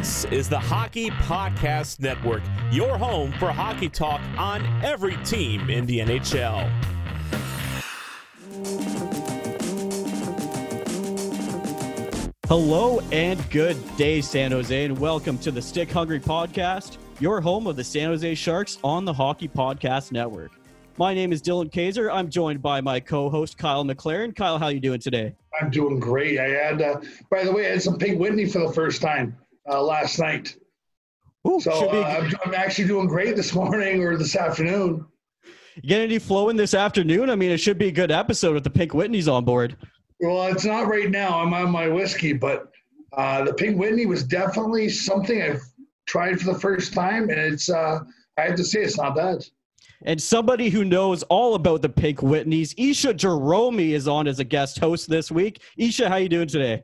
This is the Hockey Podcast Network, your home for hockey talk on every team in the NHL. Hello and good day, San Jose, and welcome to the Stick Hungry Podcast, your home of the San Jose Sharks on the Hockey Podcast Network. My name is Dylan Keyzer. I'm joined by my co-host, Kyle McLaren. Kyle, how are you doing today? I'm doing great. I had some Pink Whitney for the first time last night. Ooh, I'm actually doing great this morning or this afternoon. You get any flow in this afternoon? I mean, it should be a good episode if the Pink Whitney's on board. Well, it's not right now. I'm on my whiskey, but the Pink Whitney was definitely something I've tried for the first time, and it's I have to say it's not bad. And somebody who knows all about the Pink Whitneys, Isha Jahromi, is on as a guest host this week. Isha, how you doing today?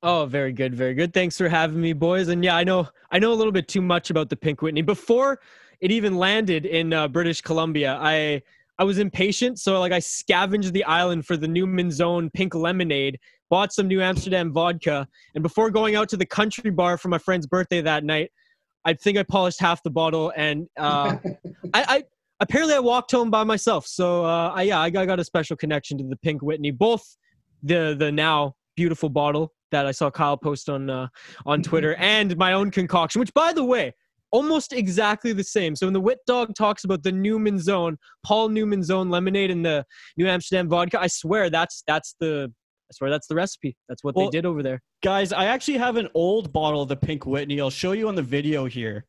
Oh, very good, very good. Thanks for having me, boys. And yeah, I know a little bit too much about the Pink Whitney. Before it even landed in British Columbia, I was impatient, so I scavenged the island for the Newman's Own pink lemonade, bought some New Amsterdam vodka, and before going out to the country bar for my friend's birthday that night, I think I polished half the bottle, and Apparently I walked home by myself. So I got a special connection to the Pink Whitney, both the now beautiful bottle that I saw Kyle post on Twitter and my own concoction, which, by the way, almost exactly the same. So when the Whit Dog talks about the Newman's Own, Paul Newman's Own lemonade and the New Amsterdam vodka, I swear that's the recipe. That's what they did over there. Guys, I actually have an old bottle of the Pink Whitney. I'll show you on the video here.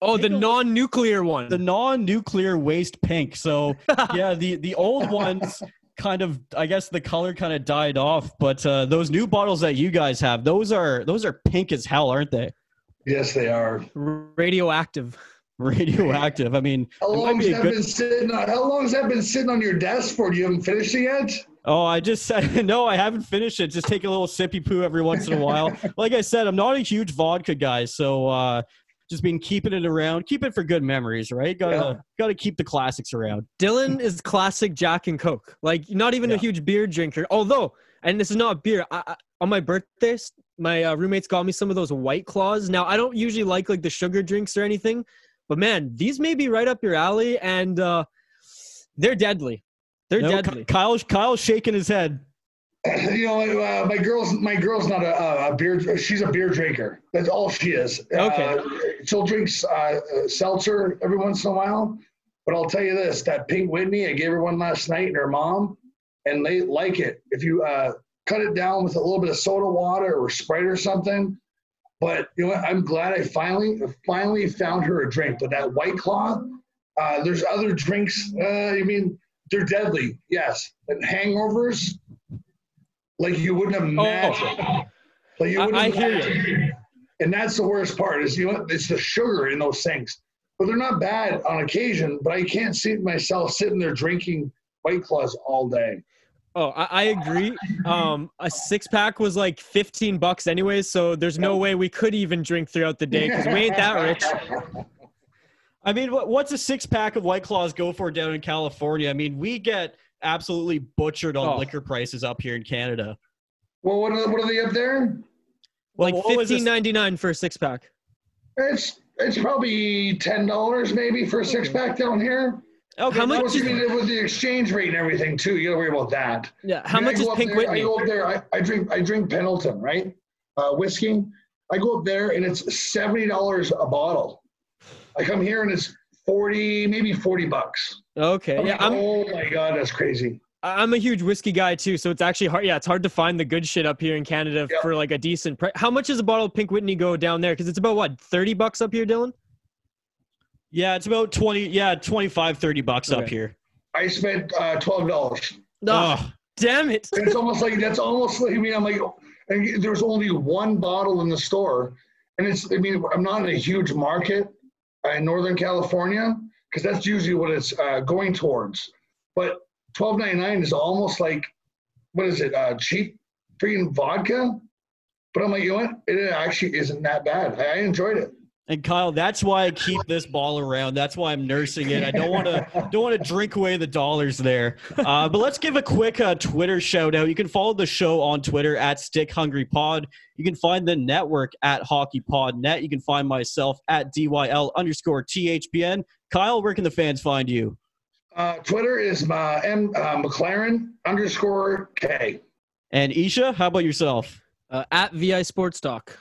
Oh, the non-nuclear one. The non-nuclear waste pink. So, yeah, the old ones kind of, I guess the color kind of died off. But those new bottles that you guys have, those are pink as hell, aren't they? Yes, they are. Radioactive. I mean, how long has that been sitting on your desk for? You haven't finished it yet? Oh, I just said, no, I haven't finished it. Just take a little sippy poo every once in a while. Like I said, I'm not a huge vodka guy, so... just been keeping it around. Keep it for good memories, right? Gotta keep the classics around. Dylan is classic Jack and Coke. Not even a huge beer drinker. Although, and this is not beer, on my birthday, my roommates got me some of those White Claws. Now, I don't usually like the sugar drinks or anything, but man, these may be right up your alley, and they're deadly. Deadly. Kyle's shaking his head. My girl's not a beer. She's a beer drinker. That's all she is. Okay. She'll drink seltzer every once in a while. But I'll tell you this, that Pink Whitney, I gave her one last night and her mom, and they like it. If you cut it down with a little bit of soda water or Sprite or something. But you know what? I'm glad I finally found her a drink. But that White Claw, there's other drinks. They're deadly. Yes. And hangovers. You wouldn't imagine. I hear you. And that's the worst part is, it's the sugar in those things. But they're not bad on occasion, but I can't see myself sitting there drinking White Claws all day. Oh, I agree. A six-pack was $15 anyways, so there's no way we could even drink throughout the day because we ain't that rich. I mean, what's a six-pack of White Claws go for down in California? I mean, we get – absolutely butchered on liquor prices up here in Canada. Well, what are they up there? $15.99 for a six-pack. It's probably $10 maybe for a six-pack down here. Okay, how much with the exchange rate and everything too? You don't worry about that. Yeah, how much is Pink Whitney? I go up there. I drink Pendleton, right? Whiskey. I go up there and it's $70 a bottle. I come here and it's $40 bucks. Okay. Oh my God, that's crazy. I'm a huge whiskey guy too, so it's actually hard. Yeah, it's hard to find the good shit up here in Canada for a decent price. How much does a bottle of Pink Whitney go down there? Because it's about what, $30 up here, Dylan? Yeah, it's about $25-$30 up here. I spent $12. Oh, damn it! It's almost and there's only one bottle in the store, and I'm not in a huge market in Northern California, because that's usually what it's going towards. But $12.99 is almost cheap freaking vodka? But I'm it actually isn't that bad. I enjoyed it. And Kyle, that's why I keep this ball around. That's why I'm nursing it. I don't want to drink away the dollars there. But let's give a quick Twitter shout out. You can follow the show on Twitter at Stick Hungry Pod. You can find the network at Hockey Pod Net. You can find myself at DYL_THPN. Kyle, where can the fans find you? Twitter is my McLaren_K. And Isha, how about yourself? At VI Sports Talk.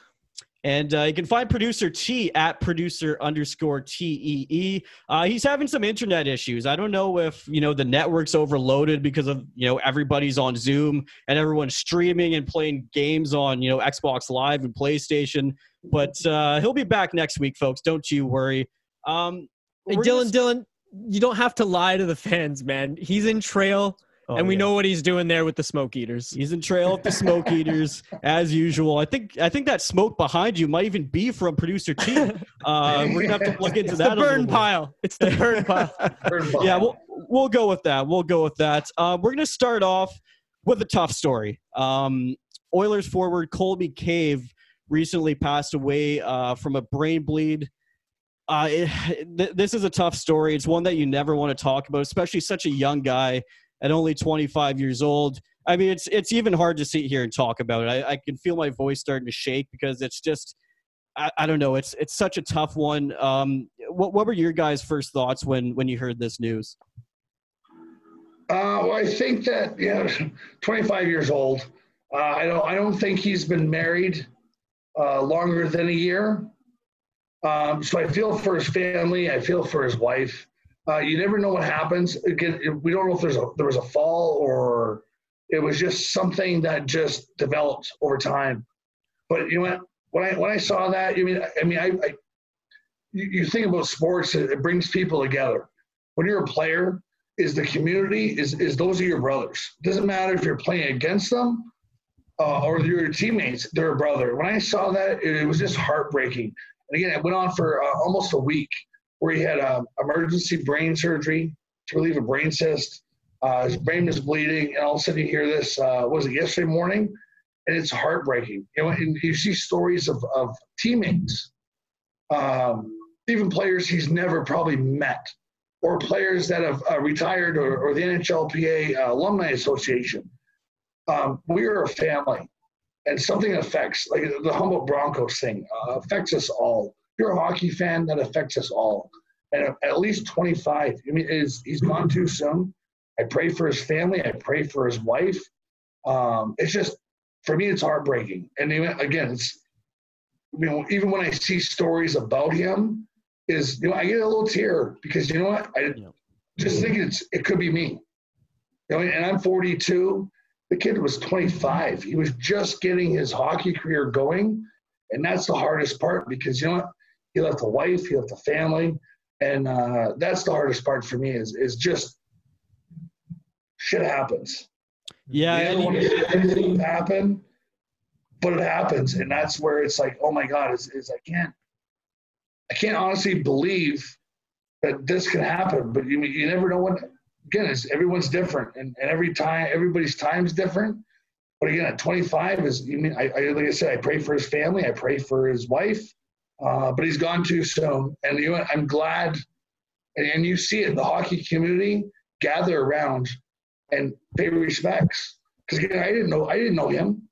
And you can find producer T at producer_TEE. He's having some internet issues. I don't know if, the network's overloaded because of, everybody's on Zoom and everyone's streaming and playing games on, Xbox Live and PlayStation. But he'll be back next week, folks. Don't you worry. Hey, Dylan, you don't have to lie to the fans, man. He's in trail. And we know what he's doing there with the smoke eaters. He's in trail with the smoke eaters as usual. I think that smoke behind you might even be from producer T. We're gonna have to look into that. It's the burn pile. Yeah, we'll go with that. We're gonna start off with a tough story. Oilers forward Colby Cave recently passed away from a brain bleed. This is a tough story. It's one that you never want to talk about, especially such a young guy. At only 25 years old, I mean, it's even hard to sit here and talk about it. I can feel my voice starting to shake because it's just, I don't know. It's such a tough one. What were your guys' first thoughts when you heard this news? Well, I think that 25 years old. I don't think he's been married longer than a year. So I feel for his family. I feel for his wife. You never know what happens. Again, we don't know if there was a fall or it was just something that just developed over time. But when I saw that, you think about sports, it brings people together. When you're a player, is the community is those are your brothers. It doesn't matter if you're playing against them or your teammates; they're a brother. When I saw that, it was just heartbreaking. And again, it went on for almost a week. Where he had emergency brain surgery to relieve a brain cyst. His brain was bleeding, and all of a sudden you hear this, was it yesterday morning? And it's heartbreaking. And you see stories of teammates, even players he's never probably met, or players that have retired, or the NHLPA Alumni Association. We are a family, and something affects, like the Humboldt Broncos thing, affects us all. If you're a hockey fan, that affects us all. And at least 25. He's gone too soon. I pray for his family. I pray for his wife. It's just, for me, it's heartbreaking. And again, it's, even when I see stories about him, I get a little tear because I just think it could be me. And I'm 42. The kid was 25. He was just getting his hockey career going, and that's the hardest part because he left a wife, he left a family, and that's the hardest part for me is just shit happens. Yeah. You don't want to anything happen, but it happens, and that's where it's like, oh my God, I can't honestly believe that this can happen, but you never know what. Again, everyone's different, and everybody's time's different. But again, at 25, like I said, I pray for his family, I pray for his wife. But he's gone too soon, and I'm glad. And you see it, the hockey community gather around and pay respects. Because again, I didn't know him,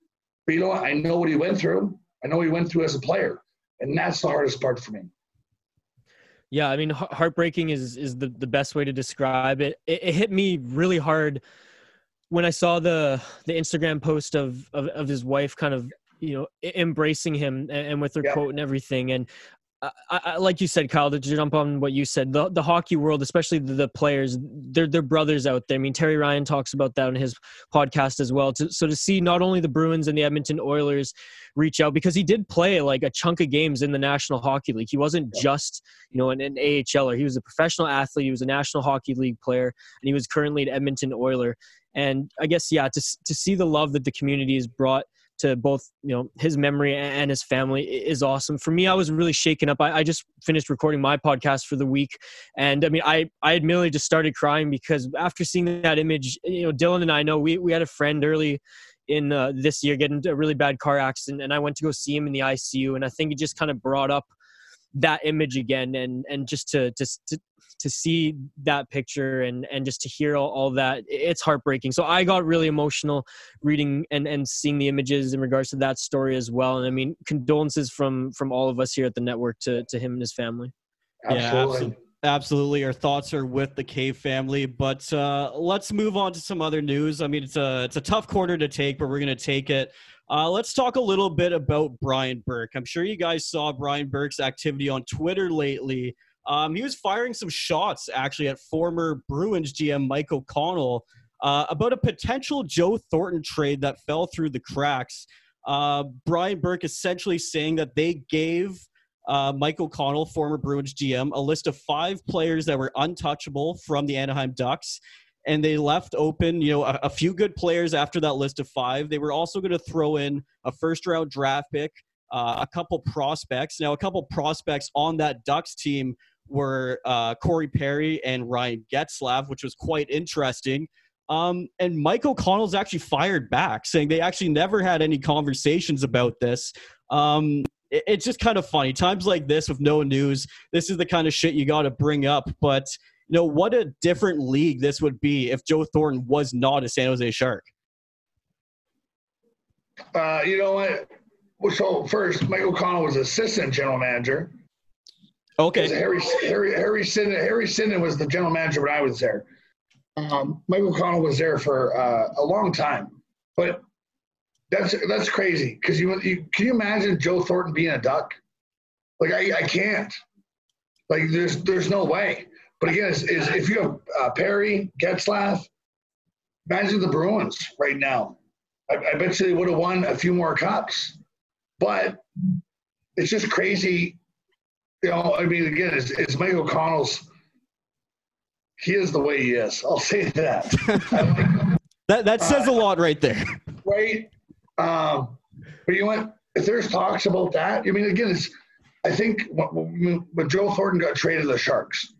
but I know what he went through. I know what he went through as a player, and that's the hardest part for me. Yeah, heartbreaking is the best way to describe it. It hit me really hard when I saw the Instagram post of his wife, kind of. Embracing him and with their quote and everything. And I, like you said, Kyle, to jump on what you said, the hockey world, especially the players, they're brothers out there. Terry Ryan talks about that on his podcast as well. So to see not only the Bruins and the Edmonton Oilers reach out, because he did play like a chunk of games in the National Hockey League. He wasn't just, an AHLer. He was a professional athlete. He was a National Hockey League player, and he was currently an Edmonton Oiler. And I guess, to see the love that the community has brought to both, his memory and his family is awesome. For me, I was really shaken up. I just finished recording my podcast for the week. And I admittedly just started crying because after seeing that image, Dylan and I know we had a friend early in this year get into a really bad car accident, and I went to go see him in the ICU. And I think it just kind of brought up that image again, and just to see that picture and just to hear all that, it's heartbreaking. So I got really emotional reading and seeing the images in regards to that story as well. And I mean, condolences from all of us here at the network to him and his family. Absolutely. Yeah, absolutely. Our thoughts are with the Cave family, but let's move on to some other news. I mean, it's a tough quarter to take, but we're going to take it. Let's talk a little bit about Brian Burke. I'm sure you guys saw Brian Burke's activity on Twitter lately. He was firing some shots, actually, at former Bruins GM Mike O'Connell about a potential Joe Thornton trade that fell through the cracks. Brian Burke essentially saying that they gave Mike O'Connell, former Bruins GM, a list of 5 players that were untouchable from the Anaheim Ducks, and they left open, a few good players after that list of 5. They were also going to throw in a first-round draft pick, a couple prospects. Now, a couple prospects on that Ducks team were Corey Perry and Ryan Getzlaff, which was quite interesting. And Mike O'Connell's actually fired back, saying they actually never had any conversations about this. It's just kind of funny. Times like this with no news, this is the kind of shit you got to bring up. But, what a different league this would be if Joe Thornton was not a San Jose Shark. You know what? So first, Mike O'Connell was assistant general manager. Okay. Harry Sinden was the general manager when I was there. Mike O'Connell was there for a long time, but that's crazy because can you imagine Joe Thornton being a Duck? Like I can't. Like there's no way. But again, it's if you have Perry, Getzlaff, imagine the Bruins right now. I bet you they would have won a few more cups. But it's just crazy. I mean, again, it's Mike O'Connell's – he is the way he is. I'll say that. That says a lot right there. Right? But you know what? If there's talks about that, I mean, again, I think when Joe Thornton got traded to the Sharks,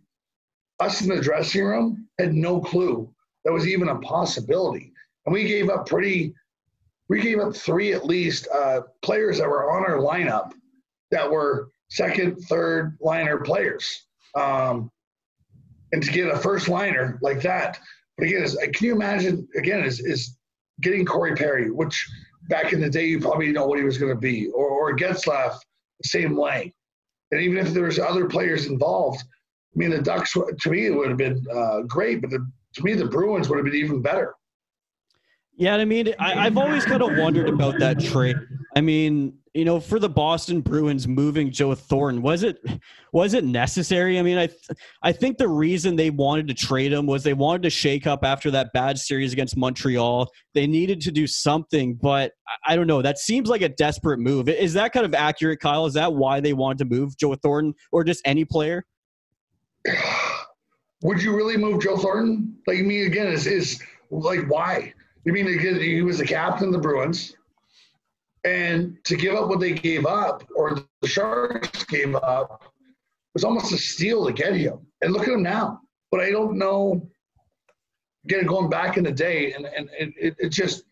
us in the dressing room had no clue that was even a possibility. And we gave up we gave up 3 at least players that were on our lineup that were second, third liner players. And to get a first liner like that, but again, can you imagine, again, is getting Corey Perry, which back in the day you probably didn't know what he was going to be, or Getzlaff, the same way. And even if there was other players involved, I mean, the Ducks, to me, it would have been great, but to me, the Bruins would have been even better. Yeah, I mean, I've always kind of wondered about that trade. I mean, for the Boston Bruins moving Joe Thornton, was it necessary? I mean, I think the reason they wanted to trade him was they wanted to shake up after that bad series against Montreal. They needed to do something, but I don't know. That seems like a desperate move. Is that kind of accurate, Kyle? Is that why they wanted to move Joe Thornton or just any player? Would you really move Joe Thornton? Like, I mean, again, it's like, why? You mean he was the captain of the Bruins, and to give up what they gave up, or the Sharks gave up, was almost a steal to get him. And look at him now. But I don't know, again, going back in the day, and it just,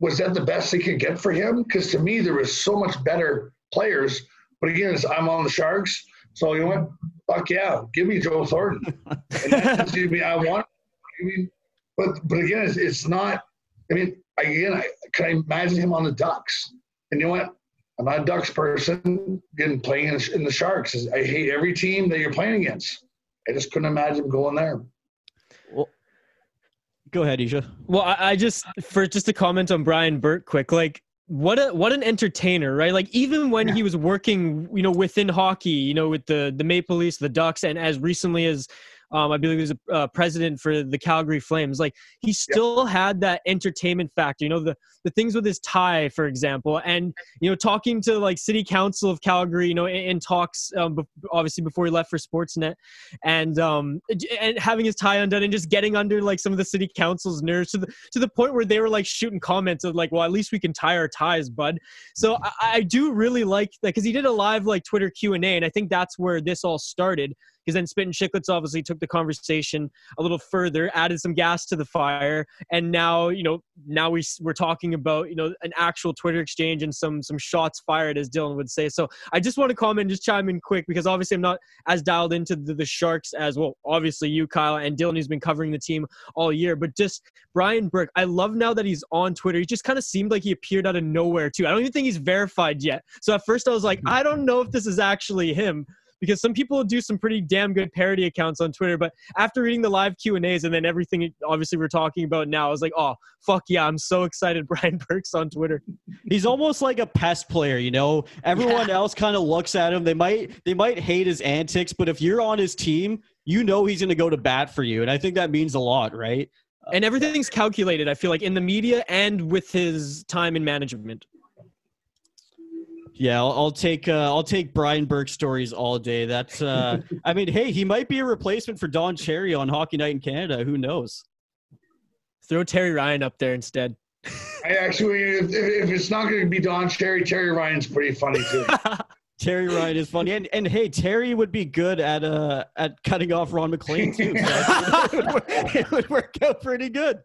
was that the best they could get for him? Because to me, there was so much better players. But again, I'm on the Sharks, so you know what? Fuck yeah, give me Joe Thornton. And that's, I want him. I mean, but again, it's not – I mean, again, can I imagine him on the Ducks? And you know what? I'm not a Ducks person. Again, playing in the Sharks, I hate every team that you're playing against. I just couldn't imagine going there. Well, go ahead, Isha. Well, I just to comment on Brian Burke quick, like, what an entertainer, right? Like, even when he was working, within hockey, with the Maple Leafs, the Ducks, and as recently as I believe he was a president for the Calgary Flames. Like, he still had that entertainment factor, the things with his tie, for example, and, talking to like city council of Calgary, in talks, obviously before he left for Sportsnet, and having his tie undone and just getting under like some of the city council's nerves to the point where they were like shooting comments of like, well, at least we can tie our ties, bud. So I do really like that, because he did a live like Twitter Q&A, and I think that's where this all started. because then Spit and Chicklets obviously took the conversation a little further, added some gas to the fire, and now, you know, now we're talking about, you know, an actual Twitter exchange and some shots fired, as Dylan would say. So I just want to comment, just chime in quick, because obviously I'm not as dialed into the Sharks as, well, obviously you, Kyle, and Dylan, who's been covering the team all year, but just Brian Burke, I love now that he's on Twitter. He just kind of seemed like he appeared out of nowhere too. I don't even think he's verified yet. So at first I was like, I don't know if this is actually him, because some people do some pretty damn good parody accounts on Twitter. But after reading the live Q&As and then everything obviously we're talking about now, I was like, oh, fuck yeah, I'm so excited Brian Burke's on Twitter. He's almost like a pest player, you know? Everyone else kind of looks at him. They might hate his antics, but if you're on his team, you know he's going to go to bat for you. And I think that means a lot, right? And everything's calculated, I feel like, in the media and with his time in management. Yeah, I'll take Brian Burke stories all day. That's I mean, hey, he might be a replacement for Don Cherry on Hockey Night in Canada. Who knows? Throw Terry Ryan up there instead. I actually, if it's not going to be Don Cherry, Terry Ryan's pretty funny too. Terry Ryan is funny, and hey, Terry would be good at cutting off Ron McLean too. So it would work out pretty good.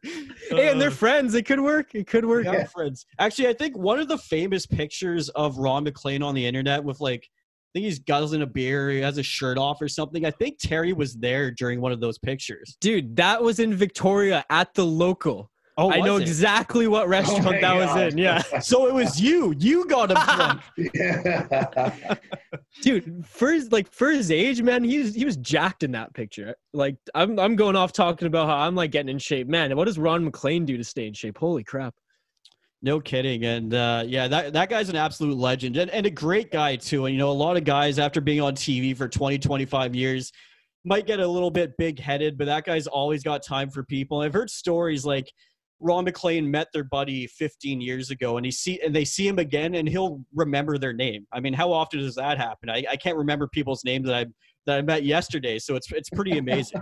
Hey, and they're friends. It could work. It could work. Yeah. Friends. Actually, I think one of the famous pictures of Ron McLean on the internet with, like, I think he's guzzling a beer, he has a shirt off or something. I think Terry was there during one of those pictures. Dude, that was in Victoria at the local. Oh, I know exactly what restaurant that was in. Yeah. So it was you. You got him drunk. Yeah. Dude, for his age, man, he was jacked in that picture. Like, I'm going off talking about how I'm, like, getting in shape. Man, what does Ron McLean do to stay in shape? Holy crap. No kidding. And yeah, that guy's an absolute legend and a great guy too. And, you know, a lot of guys after being on TV for 20, 25 years might get a little bit big-headed, but that guy's always got time for people. And I've heard stories like Ron McLean met their buddy 15 years ago, and they see him again, and he'll remember their name. I mean, how often does that happen? I can't remember people's names that I met yesterday, so it's pretty amazing.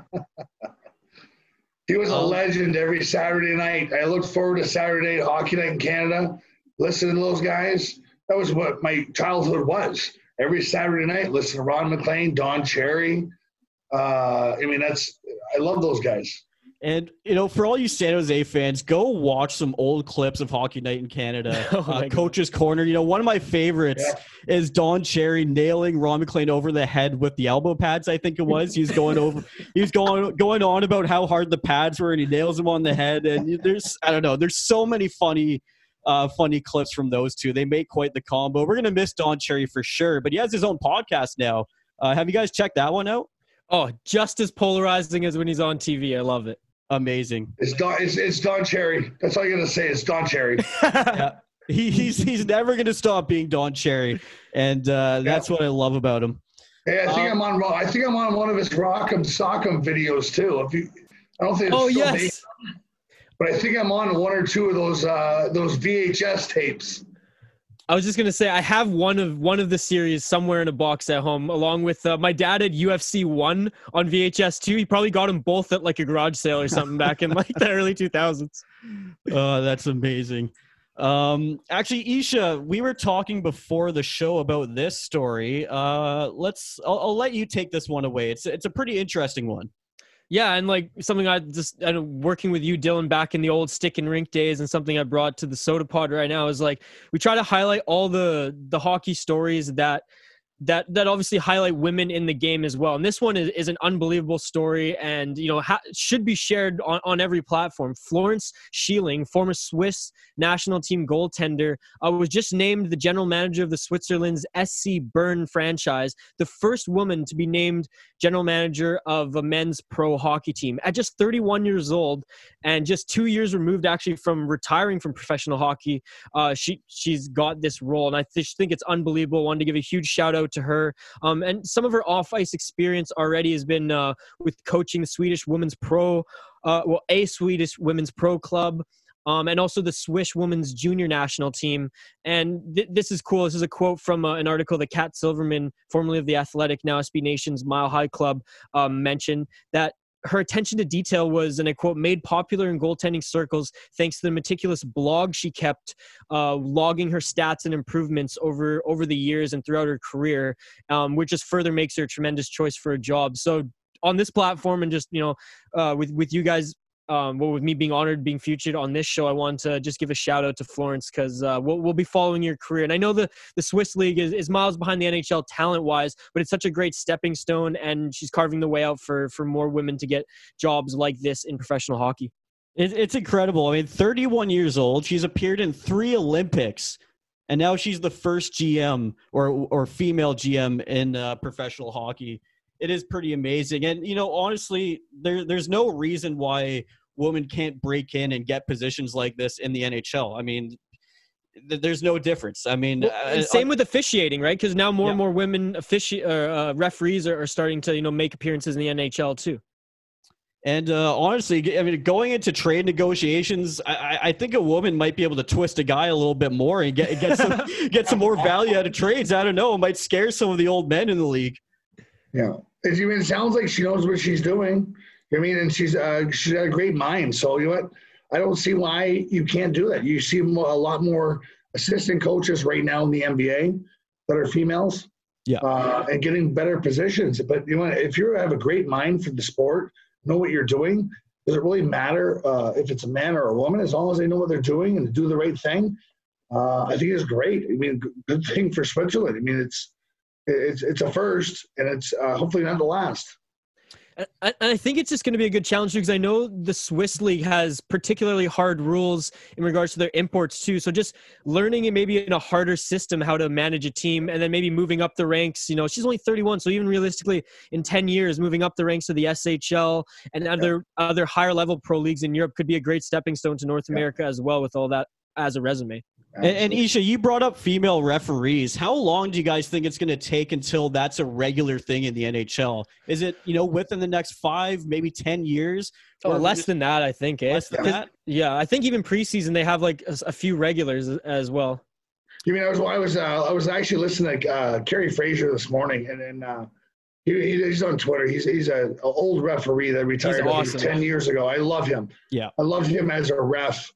He was a legend every Saturday night. I looked forward to Saturday Hockey Night in Canada, listening to those guys. That was what my childhood was. Every Saturday night, listen to Ron McLean, Don Cherry. I mean, I love those guys. And, you know, for all you San Jose fans, go watch some old clips of Hockey Night in Canada. Coach's Corner. You know, one of my favorites is Don Cherry nailing Ron McLean over the head with the elbow pads, I think it was. He's going over. He was going on about how hard the pads were, and he nails him on the head. And there's, I don't know, there's so many funny clips from those two. They make quite the combo. We're going to miss Don Cherry for sure, but he has his own podcast now. Have you guys checked that one out? Oh, just as polarizing as when he's on TV. I love it. Amazing. It's Don Cherry. That's all you're gonna say. It's Don Cherry. Yeah. He's never gonna stop being Don Cherry, and that's what I love about him. Hey, I think I'm on one of his Rock'em Sock'em videos too. But I think I'm on one or two of those VHS tapes. I was just going to say, I have one of the series somewhere in a box at home, along with my dad had UFC 1 on VHS 2. He probably got them both at, like, a garage sale or something back in, like, the early 2000s. Oh, that's amazing. Actually, Isha, we were talking before the show about this story. I'll let you take this one away. It's a pretty interesting one. Yeah, and, like, something I working with you, Dylan, back in the old stick and rink days, and something I brought to the Soda Pod right now is, like, we try to highlight all the hockey stories that obviously highlight women in the game as well. And this one is an unbelievable story, and, you know, should be shared on every platform. Florence Scheeling, former Swiss national team goaltender, was just named the general manager of the Switzerland's SC Bern franchise, the first woman to be named general manager of a men's pro hockey team at just 31 years old, and just 2 years removed actually from retiring from professional hockey. She's got this role, and I think it's unbelievable. I wanted to give a huge shout out to her, and some of her off-ice experience already has been with coaching the a Swedish women's pro club, and also the Swiss women's junior national team. And this is cool. This is a quote from an article that Kat Silverman, formerly of The Athletic, now SB Nation's Mile High Club, mentioned that Her attention to detail was, and I quote, made popular in goaltending circles thanks to the meticulous blog she kept, logging her stats and improvements over the years and throughout her career, which just further makes her a tremendous choice for a job. So on this platform, and just, you know, with you guys, well, with me being honored, being featured on this show, I want to just give a shout out to Florence, because we'll be following your career. And I know the Swiss League is miles behind the NHL talent wise, but it's such a great stepping stone, and she's carving the way out for more women to get jobs like this in professional hockey. It's incredible. I mean, 31 years old, she's appeared in 3 Olympics, and now she's the first GM or female GM in professional hockey. It is pretty amazing. And, you know, honestly, there's no reason why women can't break in and get positions like this in the NHL. I mean, there's no difference. I mean, well, same with officiating, right? Because now more and more women referees are starting to, you know, make appearances in the NHL too. And honestly, I mean, going into trade negotiations, I think a woman might be able to twist a guy a little bit more and get some more value out of trades. I don't know. It might scare some of the old men in the league. Yeah, it sounds like she knows what she's doing. I mean, and she's got a great mind. So you know what? I don't see why you can't do that. You see a lot more assistant coaches right now in the NBA that are females, and getting better positions. But you know, if you have a great mind for the sport, know what you're doing. Does it really matter if it's a man or a woman? As long as they know what they're doing and do the right thing, I think it's great. I mean, good thing for Switzerland. I mean, it's a first, and it's hopefully not the last. I think it's just going to be a good challenge, because I know the Swiss League has particularly hard rules in regards to their imports too. So just learning, and maybe in a harder system, how to manage a team, and then maybe moving up the ranks. You know, she's only 31, so even realistically in 10 years, moving up the ranks to the SHL and other higher level pro leagues in Europe could be a great stepping stone to North America as well, with all that as a resume. And Isha, you brought up female referees. How long do you guys think it's going to take until that's a regular thing in the NHL? Is it, you know, within the next 5, maybe 10 years? Or less than that, I think. Less than that? Yeah, I think even preseason they have like a few regulars as well. You mean, I was actually listening to Kerry Fraser this morning, and then he's on Twitter. He's an old referee that retired awesome. 10 years ago. I love him. Yeah, I love him as a ref.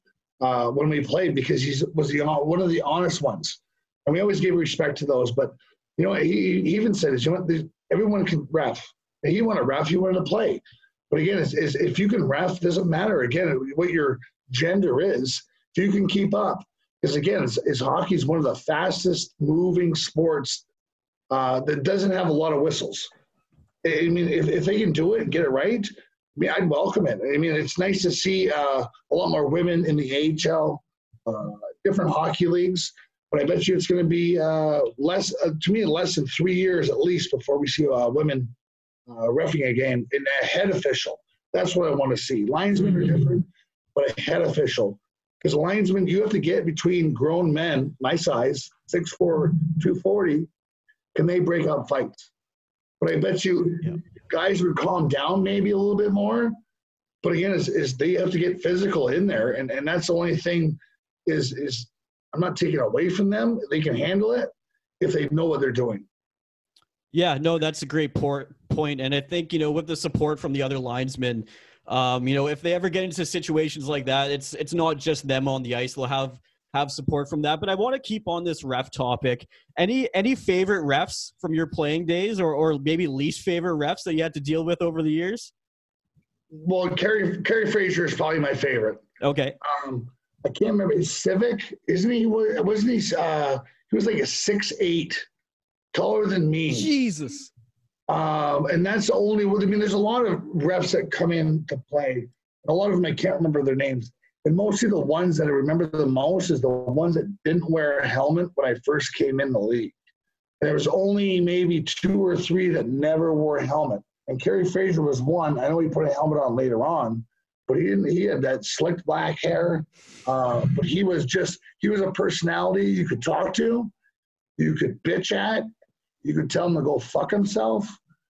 When we played, because he was one of the honest ones. And we always gave respect to those. But, you know, he even said, you know, everyone can ref. If you want to ref, you want to play. But, again, it's if you can ref, it doesn't matter, again, what your gender is, if you can keep up. Because, again, hockey is one of the fastest-moving sports that doesn't have a lot of whistles. I mean, if they can do it and get it right – I mean, I'd welcome it. I mean, it's nice to see a lot more women in the AHL, different hockey leagues. But I bet you it's going to be less than 3 years at least before we see women reffing a game. And a head official, that's what I want to see. Linesmen are different, but a head official. Because linesmen, you have to get between grown men, my size, 6'4", 240, can they break up fights? But I bet you guys would calm down maybe a little bit more. But again, they have to get physical in there. And that's the only thing is I'm not taking away from them. They can handle it if they know what they're doing. Yeah, no, that's a great point. And I think, you know, with the support from the other linesmen, you know, if they ever get into situations like that, it's not just them on the ice. They'll have support from that. But I want to keep on this ref topic. Any favorite refs from your playing days, or maybe least favorite refs that you had to deal with over the years? Well, Kerry Fraser is probably my favorite. Okay. I can't remember. He's Civic, isn't he? Wasn't he? He was like a 6'8", taller than me. Jesus. And that's the only. I mean, there's a lot of refs that come in to play. A lot of them I can't remember their names. And mostly the ones that I remember the most is the ones that didn't wear a helmet when I first came in the league. There was only maybe 2 or 3 that never wore a helmet. And Kerry Fraser was one. I know he put a helmet on later on, but he didn't. He had that slick black hair. But he was a personality you could talk to, you could bitch at, you could tell him to go fuck himself.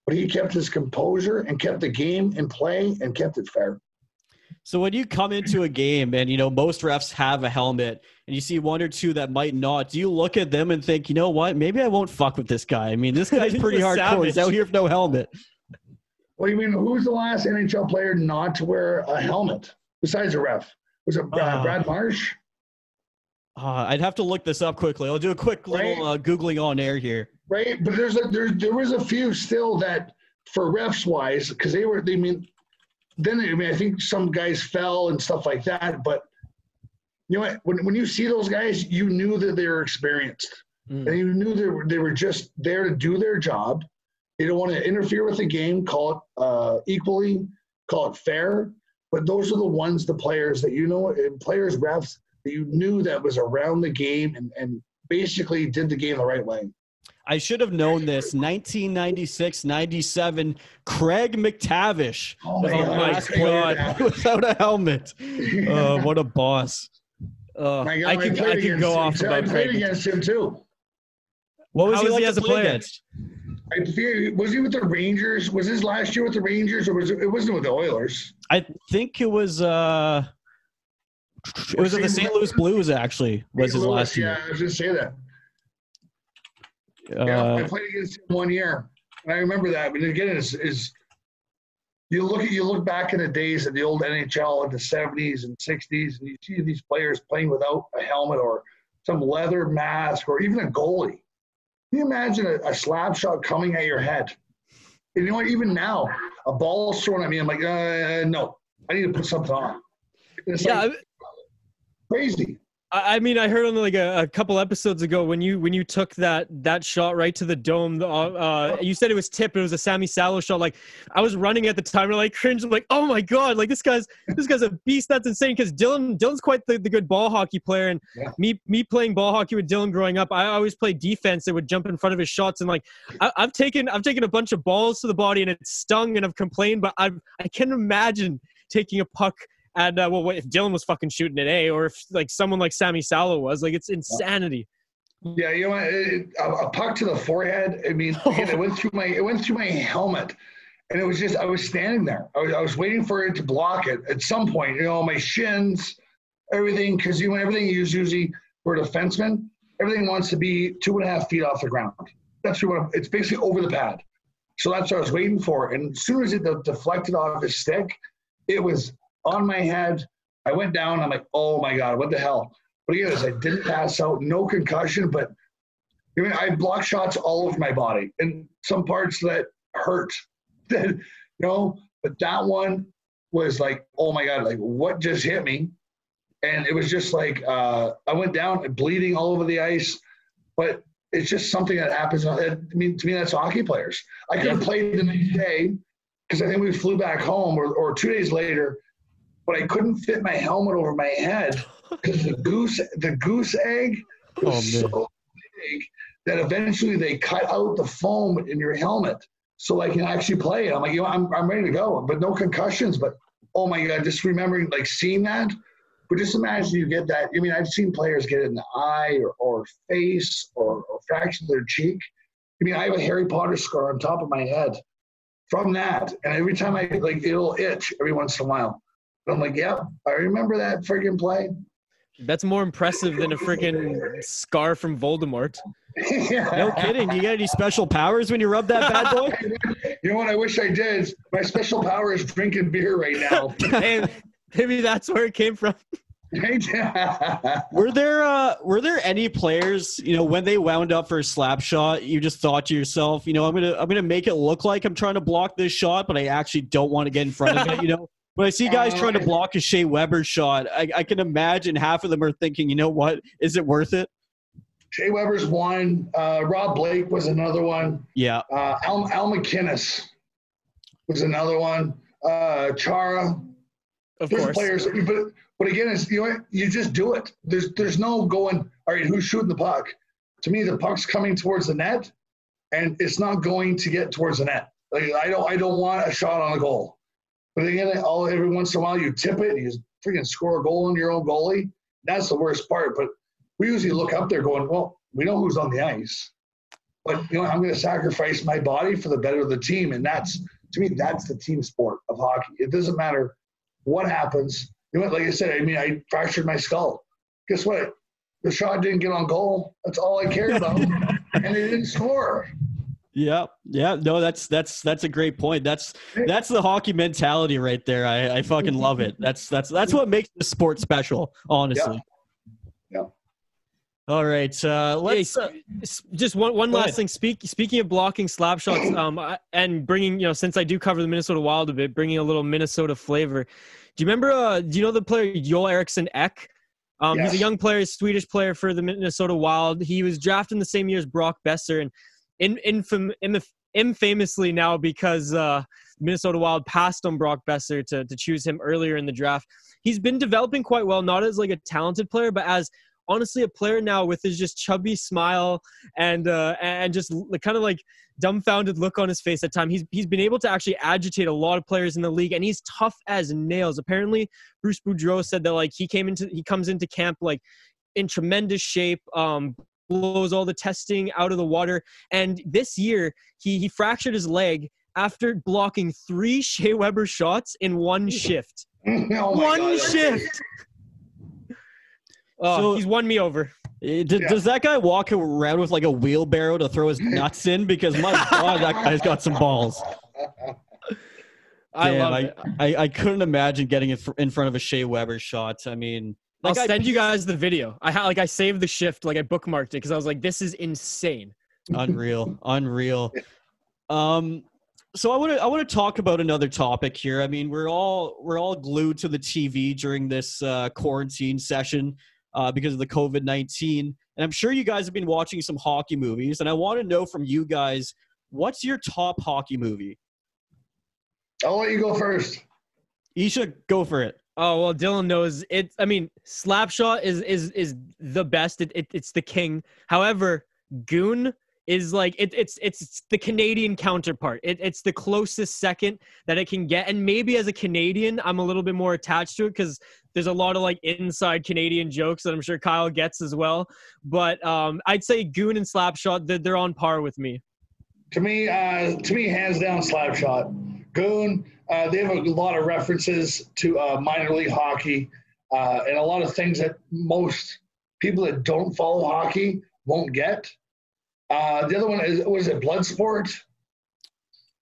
But he kept his composure and kept the game in play and kept it fair. So when you come into a game and, you know, most refs have a helmet and you see 1 or 2 that might not, do you look at them and think, you know what, maybe I won't fuck with this guy? I mean, this guy's pretty hardcore. Savage. He's out here with no helmet. What do you mean? Who's the last NHL player not to wear a helmet besides a ref? Was it Brad Marsh? I'd have to look this up quickly. I'll do a quick little Googling on air here. Right, but there was a few still that for refs wise, because I think some guys fell and stuff like that. But you know what? When you see those guys, you knew that they were experienced, and you knew they were just there to do their job. They don't want to interfere with the game. Call it equally. Call it fair. But those are the ones, the players that you know, players, refs, that you knew that was around the game and basically did the game the right way. I should have known this. 1996-97, Craig McTavish was the last player without a helmet. What a boss. My God, I could go off about Craig. I played against him too. What was he like as a player? Was he with the Rangers? Was his last year with the Rangers, or was it wasn't with the Oilers? I think it was the St. Louis Blues, actually, was his last year. Yeah, I was going to say that. I played against him one year, and I remember that. But again, is you look back in the days of the old NHL in the 70s and 60s, and you see these players playing without a helmet or some leather mask or even a goalie. Can you imagine a slap shot coming at your head? And you know what? Even now, a ball's thrown at me. I'm like, no, I need to put something on. Crazy. I mean, I heard on like a couple episodes ago when you took that shot right to the dome. You said it was tipped. It was a Sammy Salo shot. Like, I was running at the time, and I cringed. I'm like, oh my God! Like this guy's a beast. That's insane. Because Dylan's quite the good ball hockey player. And me playing ball hockey with Dylan growing up, I always played defense. That would jump in front of his shots. And like I've taken a bunch of balls to the body, and it stung, and I've complained. But I can imagine taking a puck. And if Dylan was fucking shooting it, or if like someone like Sammy Salo was, like, it's insanity. Yeah, you know, a puck to the forehead. I mean, again, it went through my helmet, and it was just I was standing there. I was waiting for it to block it at some point. You know, my shins, everything, because everything you use usually for a defenseman, everything wants to be 2.5 feet off the ground. That's what it's basically over the pad. So that's what I was waiting for. And as soon as it deflected off his stick, it was on my head. I went down. I'm like, oh my God, what the hell? But again, I didn't pass out, no concussion, but I mean, I blocked shots all over my body and some parts that hurt. But that one was like, oh my God, like what just hit me? And it was just like, I went down and bleeding all over the ice, but it's just something that happens. I mean, to me, that's hockey players. I could have played the next day because I think we flew back home or 2 days later, but I couldn't fit my helmet over my head because the goose egg was so big that eventually they cut out the foam in your helmet so I can actually play it. I'm like, I'm ready to go, but no concussions. But oh my God, just remembering like seeing that. But just imagine you get that. I mean, I've seen players get it in the eye or face or fracture their cheek. I mean, I have a Harry Potter scar on top of my head from that, and every time I like it'll itch every once in a while. I'm like, yeah, I remember that freaking play. That's more impressive than a freaking scar from Voldemort. Yeah. No kidding. You got any special powers when you rub that bad boy? You know what I wish I did? My special power is drinking beer right now. Hey, maybe that's where it came from. Were there any players, you know, when they wound up for a slap shot, you just thought to yourself, you know, I'm gonna make it look like I'm trying to block this shot, but I actually don't want to get in front of it, you know? When I see guys trying to block a Shea Weber shot, I can imagine half of them are thinking, you know what, is it worth it? Shea Weber's one. Rob Blake was another one. Yeah. Al McInnes was another one. Chara. Of course. Players, but again, it's, you know what, you just do it. There's no going, all right, who's shooting the puck? To me, the puck's coming towards the net, and it's not going to get towards the net. Like, I don't want a shot on a goal. But again, every once in a while you tip it and you freaking score a goal on your own goalie. That's the worst part. But we usually look up there going, well, we know who's on the ice. But, you know, I'm going to sacrifice my body for the better of the team. And that's, to me, that's the team sport of hockey. It doesn't matter what happens. You know, like I said, I mean, I fractured my skull. Guess what? The shot didn't get on goal. That's all I cared about. And they didn't score. Yeah. No, that's a great point. That's the hockey mentality right there. I fucking love it. That's what makes the sport special, honestly. Yeah. All right. Let's just one last thing. Speaking of blocking slap shots, and bringing, since I do cover the Minnesota Wild a bit, bringing a little Minnesota flavor. Do you remember? Do you know the player Joel Eriksson Ek? Yes. He's a young player, Swedish player for the Minnesota Wild. He was drafted in the same year as Brock Besser, and infamously now because Minnesota Wild passed on Brock Besser to choose him earlier in the draft. He's been developing quite well, not as like a talented player, but as honestly a player now with his just chubby smile and just kind of like dumbfounded look on his face at times. He's been able to actually agitate a lot of players in the league, and he's tough as nails. Apparently, Bruce Boudreau said that like he comes into camp like in tremendous shape. Blows all the testing out of the water, and this year he fractured his leg after blocking 3 Shea Weber shots in one shift. One shift. Oh, so he's won me over. Does that guy walk around with like a wheelbarrow to throw his nuts in? Because my God, that guy's got some balls. Damn, I love it. I couldn't imagine getting it in front of a Shea Weber shot. I mean. Like I'll send you guys the video. I saved the shift, I bookmarked it because I was like, this is insane. Unreal. So I want to talk about another topic here. I mean, we're all glued to the TV during this quarantine session because of the COVID-19, and I'm sure you guys have been watching some hockey movies. And I want to know from you guys, what's your top hockey movie? I'll let you go first. Isha, go for it. Oh, well, Dylan knows it. I mean, Slapshot is the best. It's the king. However, Goon is like it's the Canadian counterpart. It's the closest second that it can get. And maybe as a Canadian, I'm a little bit more attached to it because there's a lot of inside Canadian jokes that I'm sure Kyle gets as well. But I'd say Goon and Slapshot, they're on par with me. To me, hands down, Slapshot. Goon, they have a lot of references to minor league hockey and a lot of things that most people that don't follow hockey won't get. The other one is, was it Bloodsport?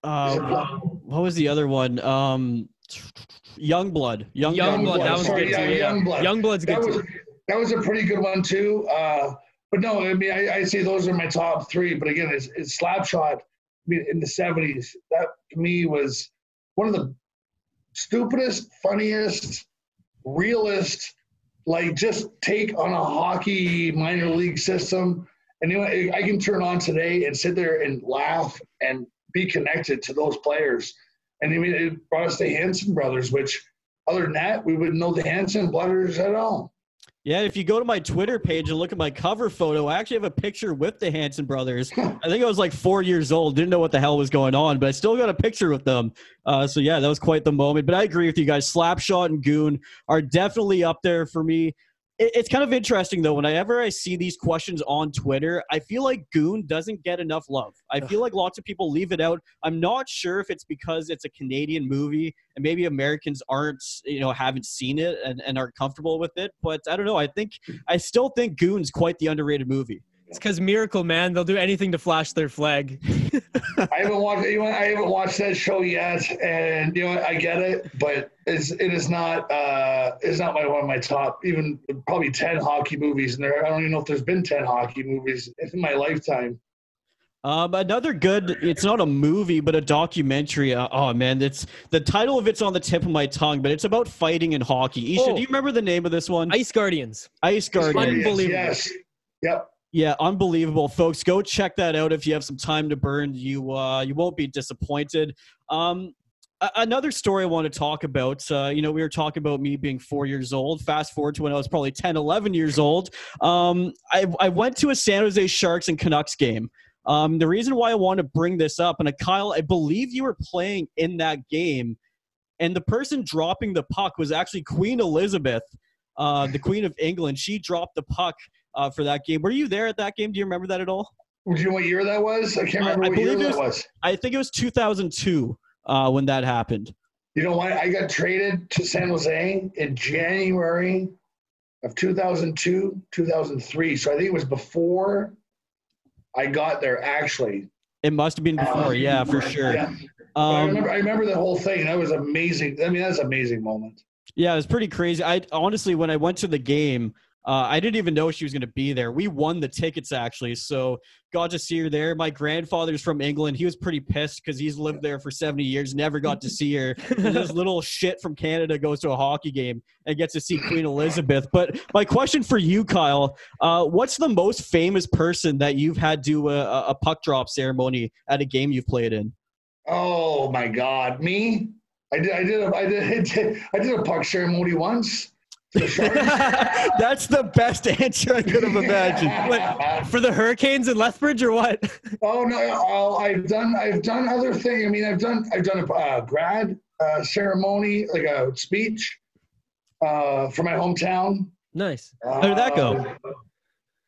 What was the other one? Young Blood. Young Blood. That was good. Young Blood's good. That was a pretty good one too. But no, I mean, I say those are my top three. But again, it's Slapshot. In the 70s, that to me was one of the stupidest, funniest, realest, just take on a hockey minor league system. And I can turn on today and sit there and laugh and be connected to those players. And it brought us the Hanson brothers, which other than that, we wouldn't know the Hanson brothers at all. Yeah, if you go to my Twitter page and look at my cover photo, I actually have a picture with the Hanson brothers. I think I was 4 years old, didn't know what the hell was going on, but I still got a picture with them. So yeah, that was quite the moment. But I agree with you guys. Slapshot and Goon are definitely up there for me. It's kind of interesting though. Whenever I see these questions on Twitter, I feel like Goon doesn't get enough love. I feel like lots of people leave it out. I'm not sure if it's because it's a Canadian movie and maybe Americans haven't seen it and aren't comfortable with it. But I don't know. I still think Goon's quite the underrated movie. It's because Miracle Man, they'll do anything to flash their flag. I haven't watched that show yet, and I get it, but it's not one of my top, even probably 10 hockey movies. And I don't even know if there's been 10 hockey movies in my lifetime. Another good, it's not a movie, but a documentary. Oh man, the title of it's on the tip of my tongue, but it's about fighting in hockey. Isha, do you remember the name of this one? Ice Guardians. Unbelievable. Yes. Yep. Yeah, unbelievable, folks. Go check that out if you have some time to burn. You won't be disappointed. Another story I want to talk about, we were talking about me being 4 years old. Fast forward to when I was probably 10, 11 years old. I went to a San Jose Sharks and Canucks game. The reason why I want to bring this up, and Kyle, I believe you were playing in that game, and the person dropping the puck was actually Queen Elizabeth, the Queen of England. She dropped the puck. For that game. Were you there at that game? Do you remember that at all? Do you know what year that was? I can't remember what year that was. I think it was 2002 when that happened. You know what? I got traded to San Jose in January of 2002, 2003. So I think it was before I got there, actually. It must have been before, yeah, for sure. Yeah. I remember the whole thing. That was amazing. I mean, that's an amazing moment. Yeah, it was pretty crazy. I honestly, when I went to the game, I didn't even know she was going to be there. We won the tickets, actually, so got to see her there. My grandfather's from England. He was pretty pissed because he's lived there for 70 years, never got to see her. And this little shit from Canada goes to a hockey game and gets to see Queen Elizabeth. But my question for you, Kyle, what's the most famous person that you've had do a puck drop ceremony at a game you've played in? Oh, my God. Me? I did a puck ceremony once. That's the best answer I could have imagined. What, for the Hurricanes in Lethbridge or what? Oh no, I've done other things. I mean, I've done a grad ceremony, like a speech for my hometown. Nice. How did that go?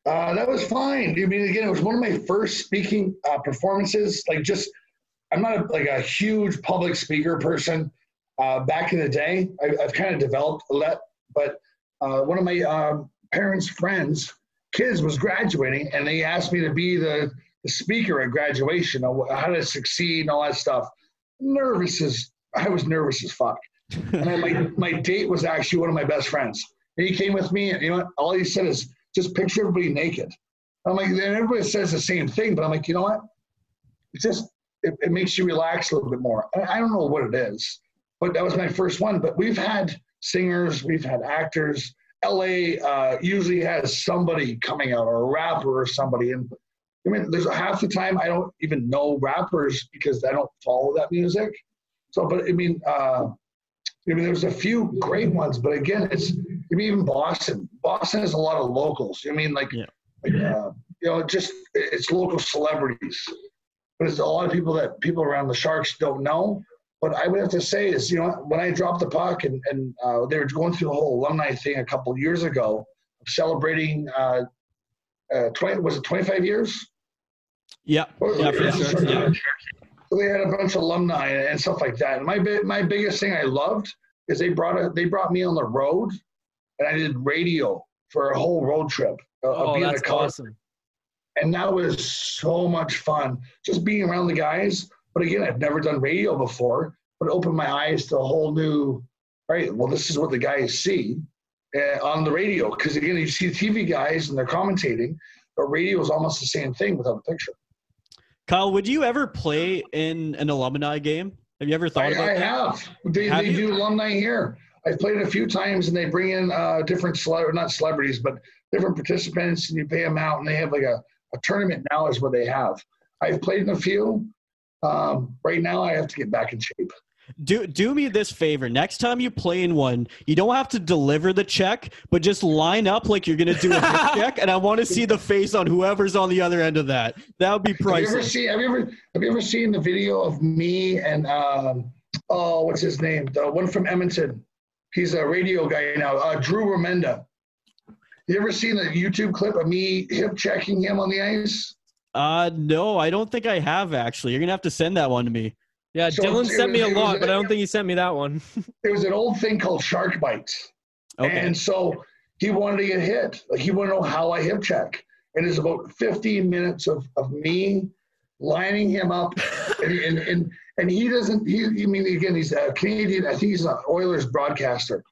That was fine. I mean, again, it was one of my first speaking performances. Like, just I'm not a huge public speaker person. Back in the day, I've kind of developed a lot. But one of my parents' friends' kids was graduating, and they asked me to be the speaker at graduation, how to succeed and all that stuff. I was nervous as fuck. And then my date was actually one of my best friends. And he came with me, and you know what? All he said is, just picture everybody naked. I'm like, and everybody says the same thing, but I'm like, you know what? It makes you relax a little bit more. I don't know what it is, but that was my first one. But we've had singers, we've had actors. LA usually has somebody coming out, or a rapper or somebody. And I mean, there's half the time I don't even know rappers because I don't follow that music. So, but I mean, there's a few great ones, but again, even Boston. Boston has a lot of locals. I mean, it's local celebrities, but it's a lot of people around the Sharks don't know. What I would have to say is, you know, when I dropped the puck and they were going through the whole alumni thing a couple of years ago, celebrating, 25 years? Yeah. Yeah. So they had a bunch of alumni and stuff like that. And my biggest thing I loved is they brought me on the road, and I did radio for a whole road trip. That's awesome. And that was so much fun, just being around the guys. But again, I've never done radio before, but it opened my eyes to a whole new, right, well, this is what the guys see on the radio. Because again, you see TV guys and they're commentating, but radio is almost the same thing without a picture. Kyle, would you ever play in an alumni game? Have you ever thought about that? I have. They do alumni here. I've played it a few times, and they bring in different, not celebrities, but different participants, and you pay them out, and they have like a tournament now is what they have. I've played in a few. Right now I have to get back in shape. Do me this favor. Next time you play in one, you don't have to deliver the check, but just line up like you're going to do a check, and I want to see the face on whoever's on the other end of that. That would be priceless. Have you ever seen the video of me and, what's his name? The one from Edmonton. He's a radio guy now, Drew Remenda. You ever seen a YouTube clip of me hip checking him on the ice? No, I don't think I have, actually. You're going to have to send that one to me. Yeah, so Dylan sent me a lot, but I don't think he sent me that one. There was an old thing called Shark Bites. Okay. And so he wanted to get hit. Like, he wanted to know how I hip check. And it's about 15 minutes of me lining him up. and he doesn't – I mean, again, he's a Canadian – I think he's an Oilers broadcaster.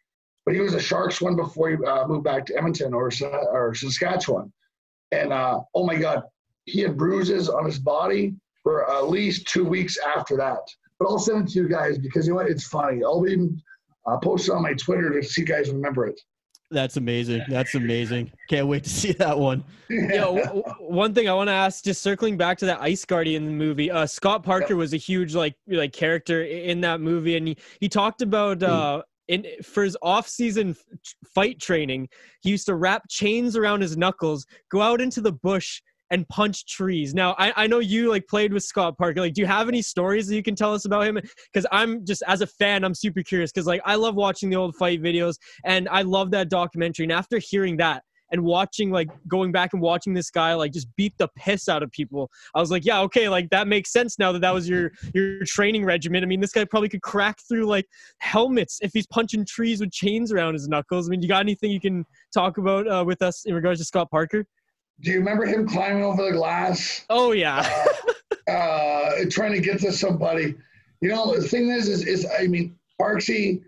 But he was a Sharks one before he moved back to Edmonton or Saskatchewan. And, oh, my God. He had bruises on his body for at least 2 weeks after that. But I'll send it to you guys because, you know what, it's funny. I'll even post it on my Twitter to see you guys remember it. That's amazing. That's amazing. Can't wait to see that one. Yeah. One thing I want to ask, just circling back to that Ice Guardian movie, Scott Parker was a huge like character in that movie, and he talked about for his off-season fight training, he used to wrap chains around his knuckles, go out into the bush, and punch trees. Now, I know you like played with Scott Parker. Like, do you have any stories that you can tell us about him? Because I'm just, as a fan, I'm super curious. Because like, I love watching the old fight videos, and I love that documentary. And after hearing that and watching, like, going back and watching this guy like just beat the piss out of people, I was like, yeah, okay, like that makes sense now that was your training regimen. I mean, this guy probably could crack through like helmets if he's punching trees with chains around his knuckles. I mean, you got anything you can talk about with us in regards to Scott Parker? Do you remember him climbing over the glass? Oh, yeah. trying to get to somebody. You know, the thing is I mean, Parksy,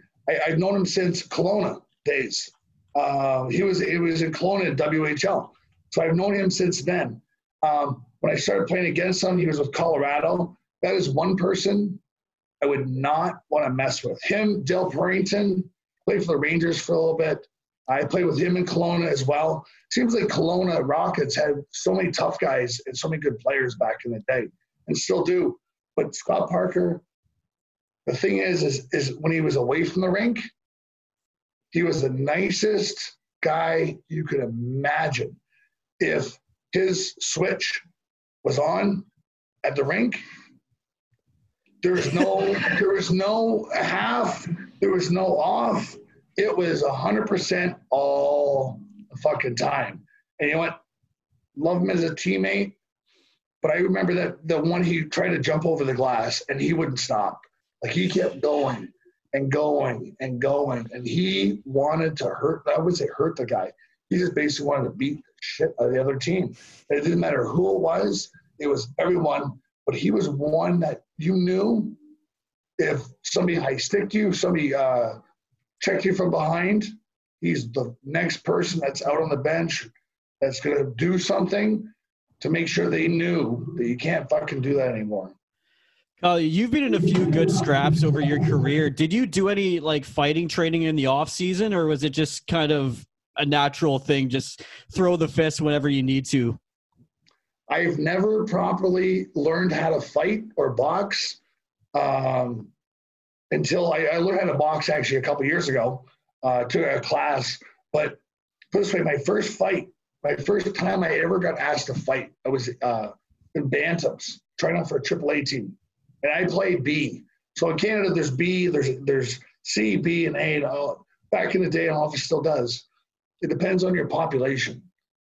I've known him since Kelowna days. He was in Kelowna at WHL. So I've known him since then. When I started playing against him, he was with Colorado. That is one person I would not want to mess with. Him, Dale Parrington, played for the Rangers for a little bit. I played with him in Kelowna as well. Seems like Kelowna Rockets had so many tough guys and so many good players back in the day, and still do. But Scott Parker, the thing is when he was away from the rink, he was the nicest guy you could imagine. If his switch was on at the rink, there was no half, there was no off. It was 100% all the fucking time. And you know what? Love him as a teammate. But I remember that the one he tried to jump over the glass, and he wouldn't stop. Like, he kept going and going and going. And he wanted to hurt, I would say hurt the guy. He just basically wanted to beat the shit out of the other team. And it didn't matter who it was everyone. But he was one that you knew if somebody high-sticked you, somebody checked you from behind, he's the next person that's out on the bench that's going to do something to make sure they knew that you can't fucking do that anymore. You've been in a few good scraps over your career. Did you do any like fighting training in the off season, or was it just kind of a natural thing? Just throw the fist whenever you need to. I've never properly learned how to fight or box until I learned how to box actually a couple of years ago, took a class. But put it this way, my first time I ever got asked to fight, I was in Bantams, trying out for a AAA team. And I played B. So in Canada, there's B, there's C, B, and A. And all. Back in the day, and office still does, it depends on your population.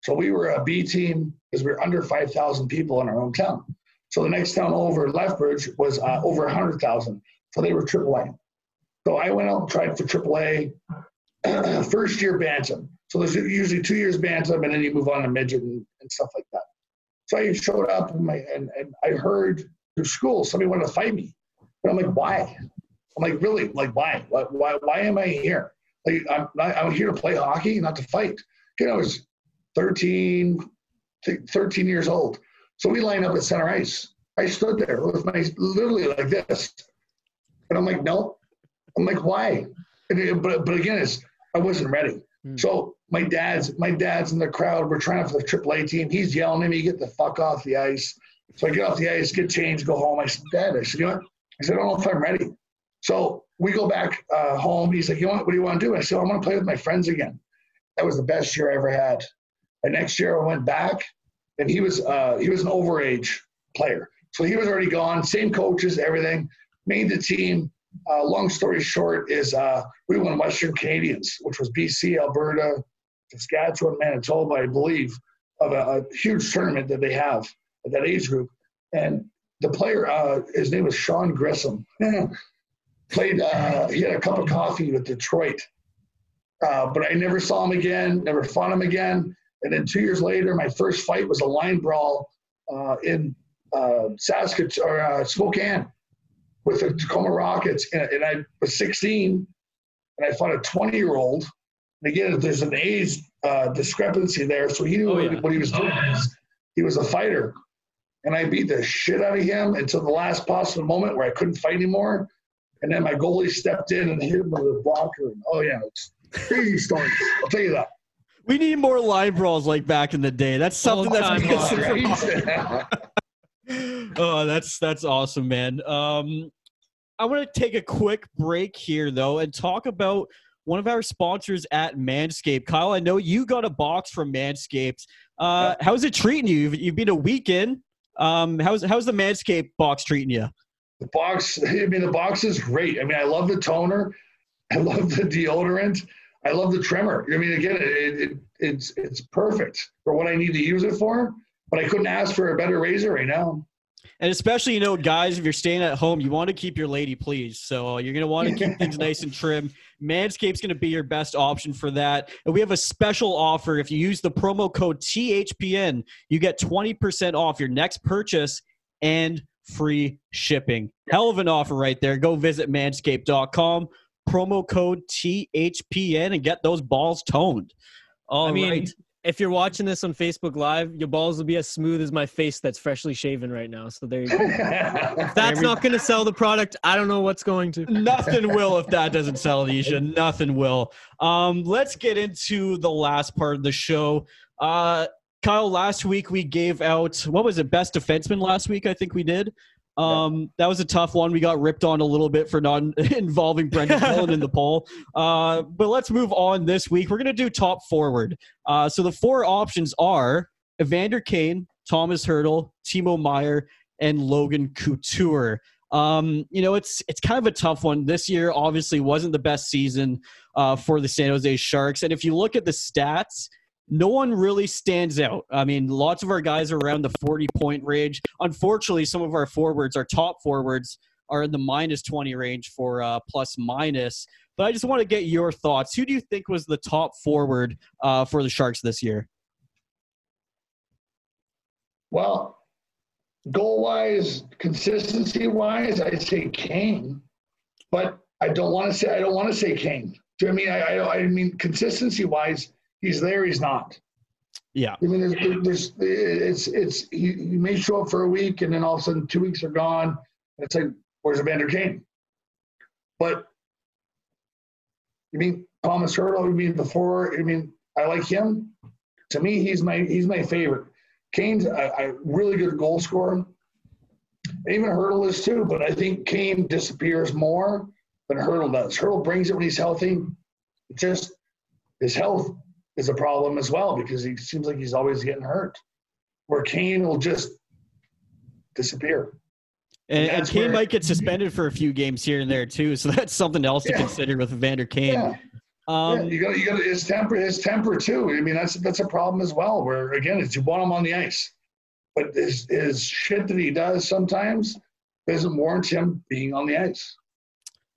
So we were a B team because we were under 5,000 people in our own town. So the next town over, Lethbridge, was over 100,000. So they were AAA. So I went out and tried for AAA. First year Bantam. So there's usually 2 years Bantam, and then you move on to midget and stuff like that. So I showed up, and I heard through school somebody wanted to fight me. And I'm like, why? I'm like, really? Like, why? Why am I here? Like, I'm here to play hockey, not to fight. You know, I was 13 years old. So we lined up at center ice. I stood there with my literally like this. And I'm like, no. I'm like, why? But again, I wasn't ready. So my dad's in the crowd. We're trying out for the AAA team. He's yelling at me, get the fuck off the ice. So I get off the ice, get changed, go home. I said, Dad, you know what? I said, I don't know if I'm ready. So we go back home. He's like, you know what do you want to do? I said, I want to play with my friends again. That was the best year I ever had. And next year I went back, and he was an overage player. So he was already gone, same coaches, everything. Made the team. Long story short is we won Western Canadians, which was BC, Alberta, Saskatchewan, Manitoba, I believe, of a huge tournament that they have at that age group. And the player, his name was Sean Grissom, played. He had a cup of coffee with Detroit. But I never saw him again, never fought him again. And then 2 years later, my first fight was a line brawl in Saskatchewan, or Spokane, with the Tacoma Rockets, and I was 16, and I fought a 20-year-old. And again, there's an age discrepancy there, so he knew what he was doing. He was a fighter, and I beat the shit out of him until the last possible moment where I couldn't fight anymore. And then my goalie stepped in and hit him with a blocker. And, it's crazy story. I'll tell you that. We need more line brawls like back in the day. That's something that's missing. Oh, that's awesome, man. I want to take a quick break here, though, and talk about one of our sponsors at Manscaped. Kyle, I know you got a box from Manscaped. How's it treating you? You've been a week in. How's the Manscaped box treating you? The box is great. I mean, I love the toner. I love the deodorant. I love the trimmer. I mean, again, it's perfect for what I need to use it for. But I couldn't ask for a better razor right now. And especially, guys, if you're staying at home, you want to keep your lady pleased. So you're going to want to keep things nice and trim. Manscaped's going to be your best option for that. And we have a special offer. If you use the promo code THPN, you get 20% off your next purchase and free shipping. Hell of an offer right there. Go visit manscaped.com, promo code THPN, and get those balls toned. All right. If you're watching this on Facebook Live, your balls will be as smooth as my face that's freshly shaven right now. So there you go. If that's not going to sell the product, I don't know what's going to. Nothing will if that doesn't sell, Isha. Nothing will. Let's get into the last part of the show. Kyle, last week we gave out, what was it, best defenseman last week I think we did. That was a tough one. We got ripped on a little bit for not involving Brendan Dillon in the poll. But let's move on this week. We're going to do top forward. So the four options are Evander Kane, Thomas Hertl, Timo Meier, and Logan Couture. You know, it's kind of a tough one. This year obviously wasn't the best season for the San Jose Sharks. And if you look at the stats, no one really stands out. I mean, lots of our guys are around the 40-point range. Unfortunately, some of our forwards, our top forwards, are in the minus 20 range for plus-minus. But I just want to get your thoughts. Who do you think was the top forward for the Sharks this year? Well, goal-wise, consistency-wise, I'd say Kane. But I don't want to say Kane. Do you know what I mean? I mean, consistency-wise, he's there, he's not. Yeah. I mean, he may show up for a week, and then all of a sudden 2 weeks are gone. It's like, where's Evander Kane? But, you mean, Thomas Hertl, I like him. To me, he's my favorite. Kane's a really good goal scorer. Even Hertl is too, but I think Kane disappears more than Hertl does. Hertl brings it when he's healthy. It's just his health is a problem as well, because he seems like he's always getting hurt, where Kane will just disappear. And Kane might get suspended for a few games here and there too, so that's something else to consider with Evander Kane. Yeah. You got his temper too. I mean, that's a problem as well, where again, it's you want him on the ice, but his shit that he does sometimes doesn't warrant him being on the ice.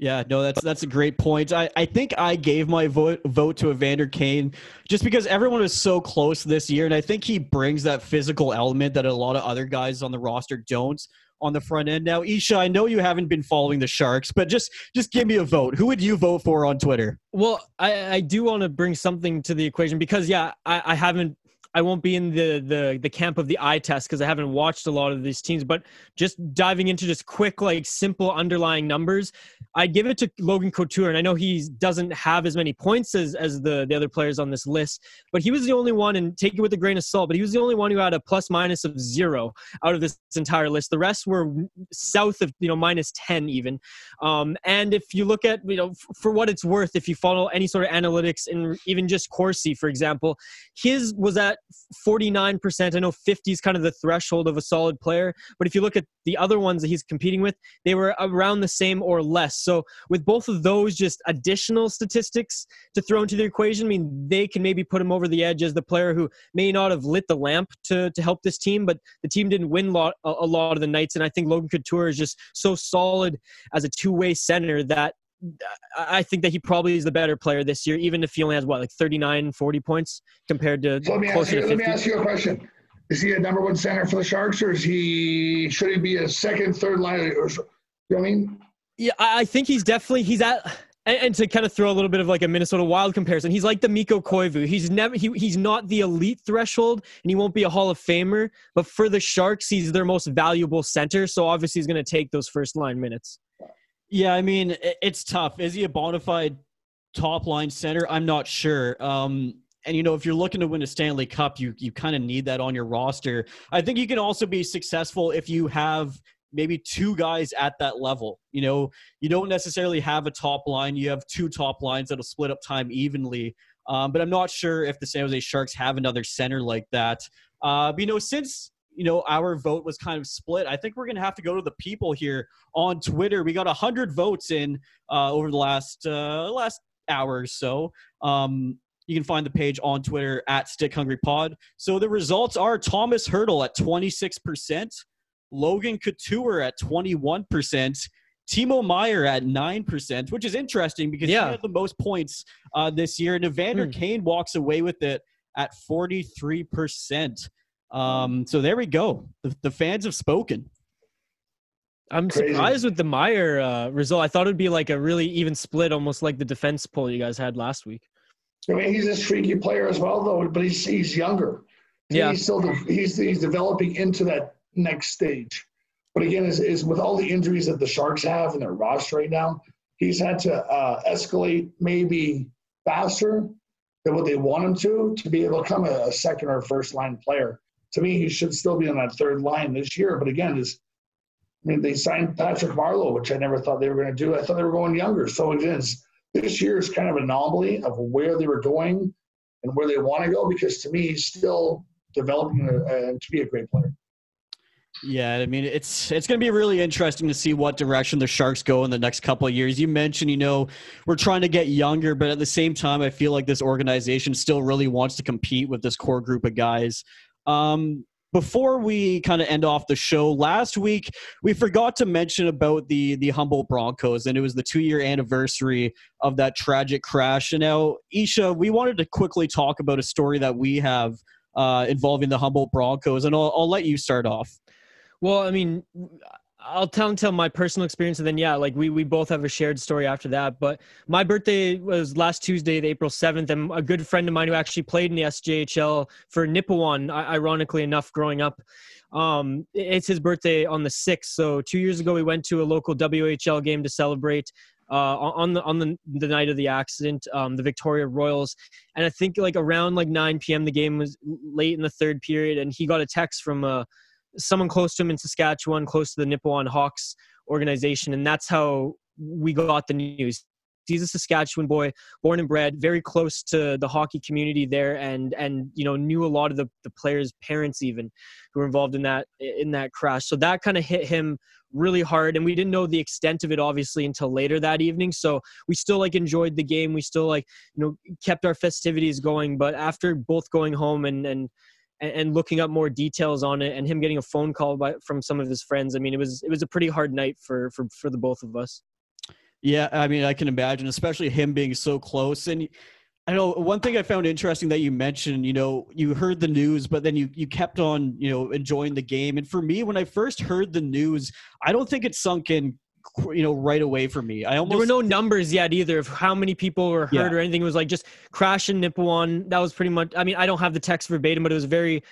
Yeah, no, that's a great point. I think I gave my vote to Evander Kane just because everyone was so close this year, and I think he brings that physical element that a lot of other guys on the roster don't on the front end. Now, Isha, I know you haven't been following the Sharks, but just give me a vote. Who would you vote for on Twitter? Well, I do want to bring something to the equation because, yeah, I haven't – I won't be in the camp of the eye test because I haven't watched a lot of these teams, but just diving into just quick, like simple underlying numbers, I'd give it to Logan Couture. And I know he doesn't have as many points as the other players on this list, but he was the only one, and take it with a grain of salt, but he was the only one who had a plus minus of 0 out of this entire list. The rest were south of, minus 10 even. And if you look at, for what it's worth, if you follow any sort of analytics and even just Corsi, for example, his was at 49%. I know 50 is kind of the threshold of a solid player, but if you look at the other ones that he's competing with, they were around the same or less. So with both of those just additional statistics to throw into the equation, I mean, they can maybe put him over the edge as the player who may not have lit the lamp to help this team, but the team didn't win a lot of the nights. And I think Logan Couture is just so solid as a two-way center that I think that he probably is the better player this year, even if he only has, 39, 40 points compared to closer to 50. Let me ask you a question. Is he a number one center for the Sharks, or should he be a second, third line? You know what I mean? Yeah, I think he's at – and to kind of throw a little bit of like a Minnesota Wild comparison, he's like the Mikko Koivu. He's not the elite threshold, and he won't be a Hall of Famer, but for the Sharks, he's their most valuable center, so obviously he's going to take those first-line minutes. Yeah, I mean, it's tough. Is he a bona fide top-line center? I'm not sure. And, if you're looking to win a Stanley Cup, you kind of need that on your roster. I think you can also be successful if you have maybe two guys at that level. You don't necessarily have a top line. You have two top lines that'll split up time evenly. But I'm not sure if the San Jose Sharks have another center like that. Since our vote was kind of split, I think we're going to have to go to the people here on Twitter. We got 100 votes in over the last hour or so. You can find the page on Twitter at Stick Hungry Pod. So the results are Thomas Hertl at 26%, Logan Couture at 21%, Timo Meier at 9%, which is interesting because he had the most points this year. And Evander Kane walks away with it at 43%. So there we go. The fans have spoken. I'm surprised with the Meyer result. I thought it would be like a really even split, almost like the defense poll you guys had last week. I mean, he's a streaky player as well, though, but he's younger. So yeah. He's developing into that next stage. But again, is with all the injuries that the Sharks have in their roster right now, he's had to escalate maybe faster than what they want him to be able to become a second or first line player. To me, he should still be on that third line this year. But again, they signed Patrick Marleau, which I never thought they were going to do. I thought they were going younger. So it is. This year is kind of an anomaly of where they were going and where they want to go, because to me, he's still developing to be a great player. Yeah, I mean, it's going to be really interesting to see what direction the Sharks go in the next couple of years. You mentioned, we're trying to get younger, but at the same time, I feel like this organization still really wants to compete with this core group of guys. Before we kind of end off the show, last week we forgot to mention about the Humboldt Broncos, and it was the 2-year anniversary of that tragic crash. And now, Isha, we wanted to quickly talk about a story that we have involving the Humboldt Broncos, and I'll let you start off. Well, I mean, I'll tell my personal experience, and then, we both have a shared story after that. But my birthday was last Tuesday, April 7th, and a good friend of mine who actually played in the SJHL for Nipawin, ironically enough, growing up, it's his birthday on the 6th. So 2 years ago, we went to a local WHL game to celebrate on the night of the accident, the Victoria Royals. And I think around 9 p.m., the game was late in the third period, and he got a text from someone close to him in Saskatchewan, close to the Nipawin Hawks organization. And that's how we got the news. He's a Saskatchewan boy, born and bred, very close to the hockey community there. And knew a lot of the players' parents even who were involved in that crash. So that kind of hit him really hard. And we didn't know the extent of it, obviously, until later that evening. So we still enjoyed the game. We still kept our festivities going, but after both going home and looking up more details on it, and him getting a phone call from some of his friends. I mean, it was a pretty hard night for the both of us. Yeah, I mean, I can imagine, especially him being so close. And I know one thing I found interesting that you mentioned, you heard the news, but then you kept on, enjoying the game. And for me, when I first heard the news, I don't think it sunk in, right away for me. There were no numbers yet either of how many people were hurt or anything. It was just crash in Nipawin. That was pretty much, I mean, I don't have the text verbatim, but it was very,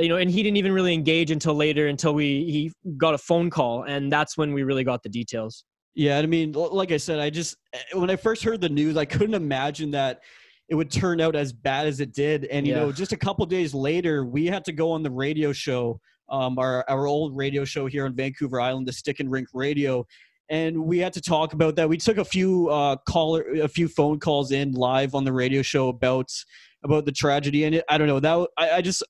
and he didn't even really engage until later, until he got a phone call. And that's when we really got the details. Yeah. I mean, like I said, when I first heard the news, I couldn't imagine that it would turn out as bad as it did. And, just a couple of days later, we had to go on the radio show, our old radio show here on Vancouver Island, the Stick and Rink Radio. And we had to talk about that. We took a few phone calls in live on the radio show about the tragedy. And I'll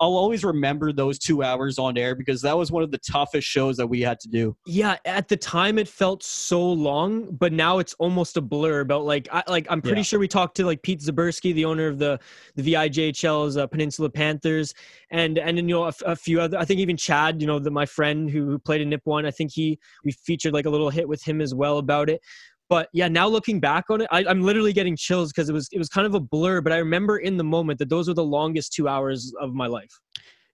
always remember those 2 hours on air, because that was one of the toughest shows that we had to do. Yeah. At the time it felt so long, but now it's almost a blur about I'm pretty sure we talked to Pete Zaberski, the owner of the VIJHL's Peninsula Panthers. And a few other, I think even Chad, my friend who played in Nipawin, I think we featured a little hit with him as well about it. But yeah, now looking back on it, I'm literally getting chills, because it was kind of a blur. But I remember in the moment that those were the longest 2 hours of my life.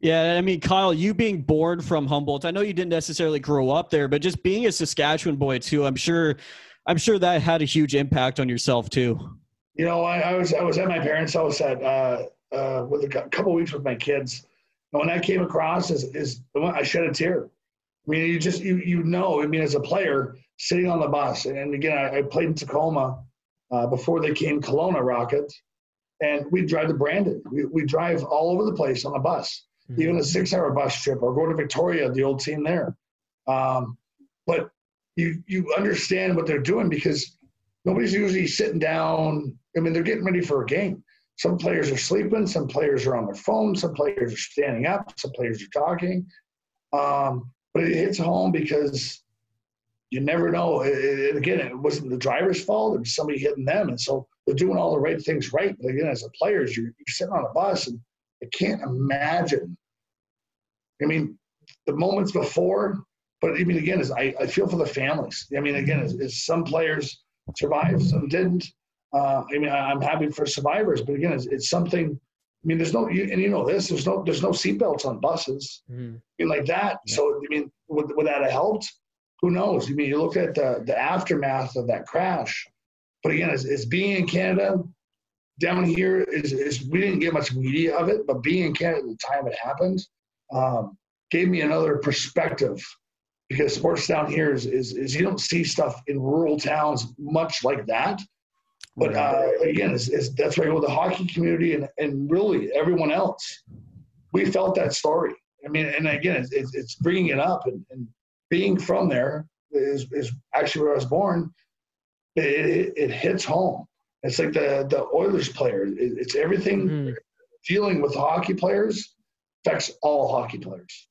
Yeah, I mean, Kyle, you being born from Humboldt, I know you didn't necessarily grow up there, but just being a Saskatchewan boy too, I'm sure that had a huge impact on yourself too. I was at my parents' house with a couple of weeks with my kids, and when I came across, I shed a tear. I mean, as a player sitting on the bus, and again, I played in Tacoma before they came Kelowna Rockets, and we'd drive to Brandon. We'd drive all over the place on the bus, even a 6-hour bus trip, or go to Victoria, the old team there. But you understand what they're doing, because nobody's usually sitting down. I mean, they're getting ready for a game. Some players are sleeping. Some players are on their phone. Some players are standing up. Some players are talking. But it hits home, because you never know. Again, it wasn't the driver's fault. It was somebody hitting them. And so they're doing all the right things right. But again, as a player, you're sitting on a bus, and I can't imagine. I mean, the moments before, but I mean, again, I feel for the families. I mean, again, it's some players survived, some didn't. I mean, I'm happy for survivors. But again, it's something. I mean, there's no seatbelts on buses, I mean, like that. Yeah. So I mean, would that have helped? who knows? I mean, you look at the aftermath of that crash. But again, it's being in Canada. Down here, we didn't get much media of it, but being in Canada at the time it happened gave me another perspective, because sports down here is you don't see stuff in rural towns much like that. But again, that's right with the hockey community and really everyone else. We felt that story. I mean, and again, it's bringing it up and being from there is actually where I was born. It hits home. It's like the Oilers player. It's everything dealing with hockey players affects all hockey players.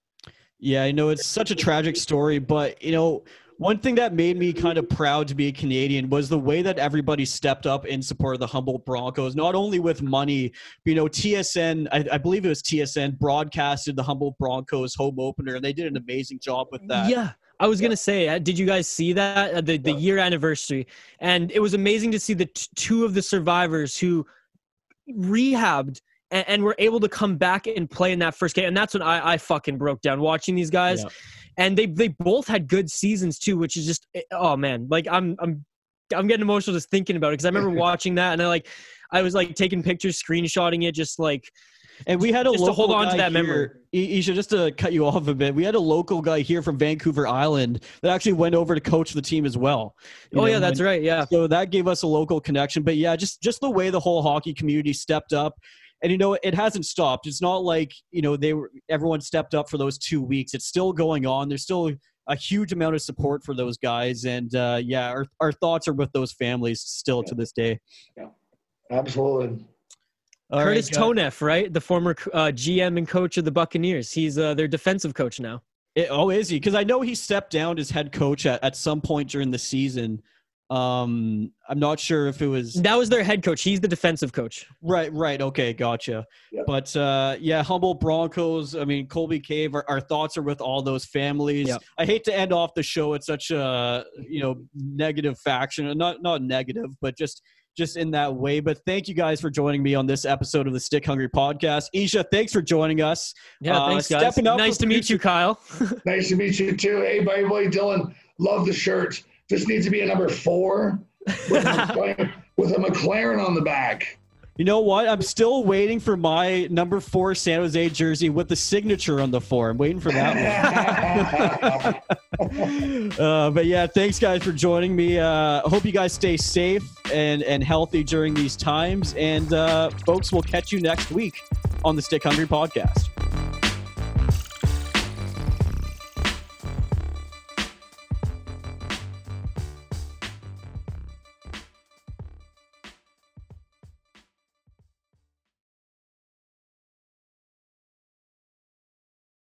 Yeah, I know it's such a tragic story, but you know, one thing that made me kind of proud to be a Canadian was the way that everybody stepped up in support of the Humboldt Broncos, not only with money. You know, TSN, I believe it was TSN, broadcasted the Humboldt Broncos home opener, and they did an amazing job with that. Yeah, I was going to say, did you guys see that? The year anniversary. And it was amazing to see the two of the survivors who rehabbed and were able to come back and play in that first game. And that's when I fucking broke down watching these guys. Yeah. And they both had good seasons too, which is just, oh man, like I'm getting emotional just thinking about it. Cause I remember watching that and I was taking pictures, screenshotting it, just like, and we had just to hold on to that memory. Isha, just to cut you off a bit, we had a local guy here from Vancouver Island that actually went over to coach the team as well. Yeah, that's right. Yeah. So that gave us a local connection, but yeah, just the way the whole hockey community stepped up. And, you know, it hasn't stopped. It's not like, you know, everyone stepped up for those 2 weeks. It's still going on. There's still a huge amount of support for those guys. And, yeah, our thoughts are with those families still to this day. Yeah, absolutely. All Curtis Tonef, right? The former GM and coach of the Buccaneers. He's their defensive coach now. Is he? Because I know he stepped down as head coach at some point during the season. I'm not sure if it was... That was their head coach. He's the defensive coach. Right. Okay, gotcha. Yeah. But, yeah, Humboldt Broncos, I mean, Colby Cave, our thoughts are with all those families. Yeah. I hate to end off the show at such a, you know, negative faction. Not negative, but just in that way. But thank you guys for joining me on this episode of the Stick Hungry Podcast. Isha, thanks for joining us. Yeah, thanks, guys. Nice to meet you, Kyle. Nice to meet you, too. Hey, my boy Dylan, love the shirt. This needs to be a number 4 with a McLaren on the back. You know what? I'm still waiting for my number 4 San Jose jersey with the signature on the 4. I'm waiting for that one. But yeah, thanks guys for joining me. I hope you guys stay safe and healthy during these times. And folks, we'll catch you next week on the Stick Hungry Podcast.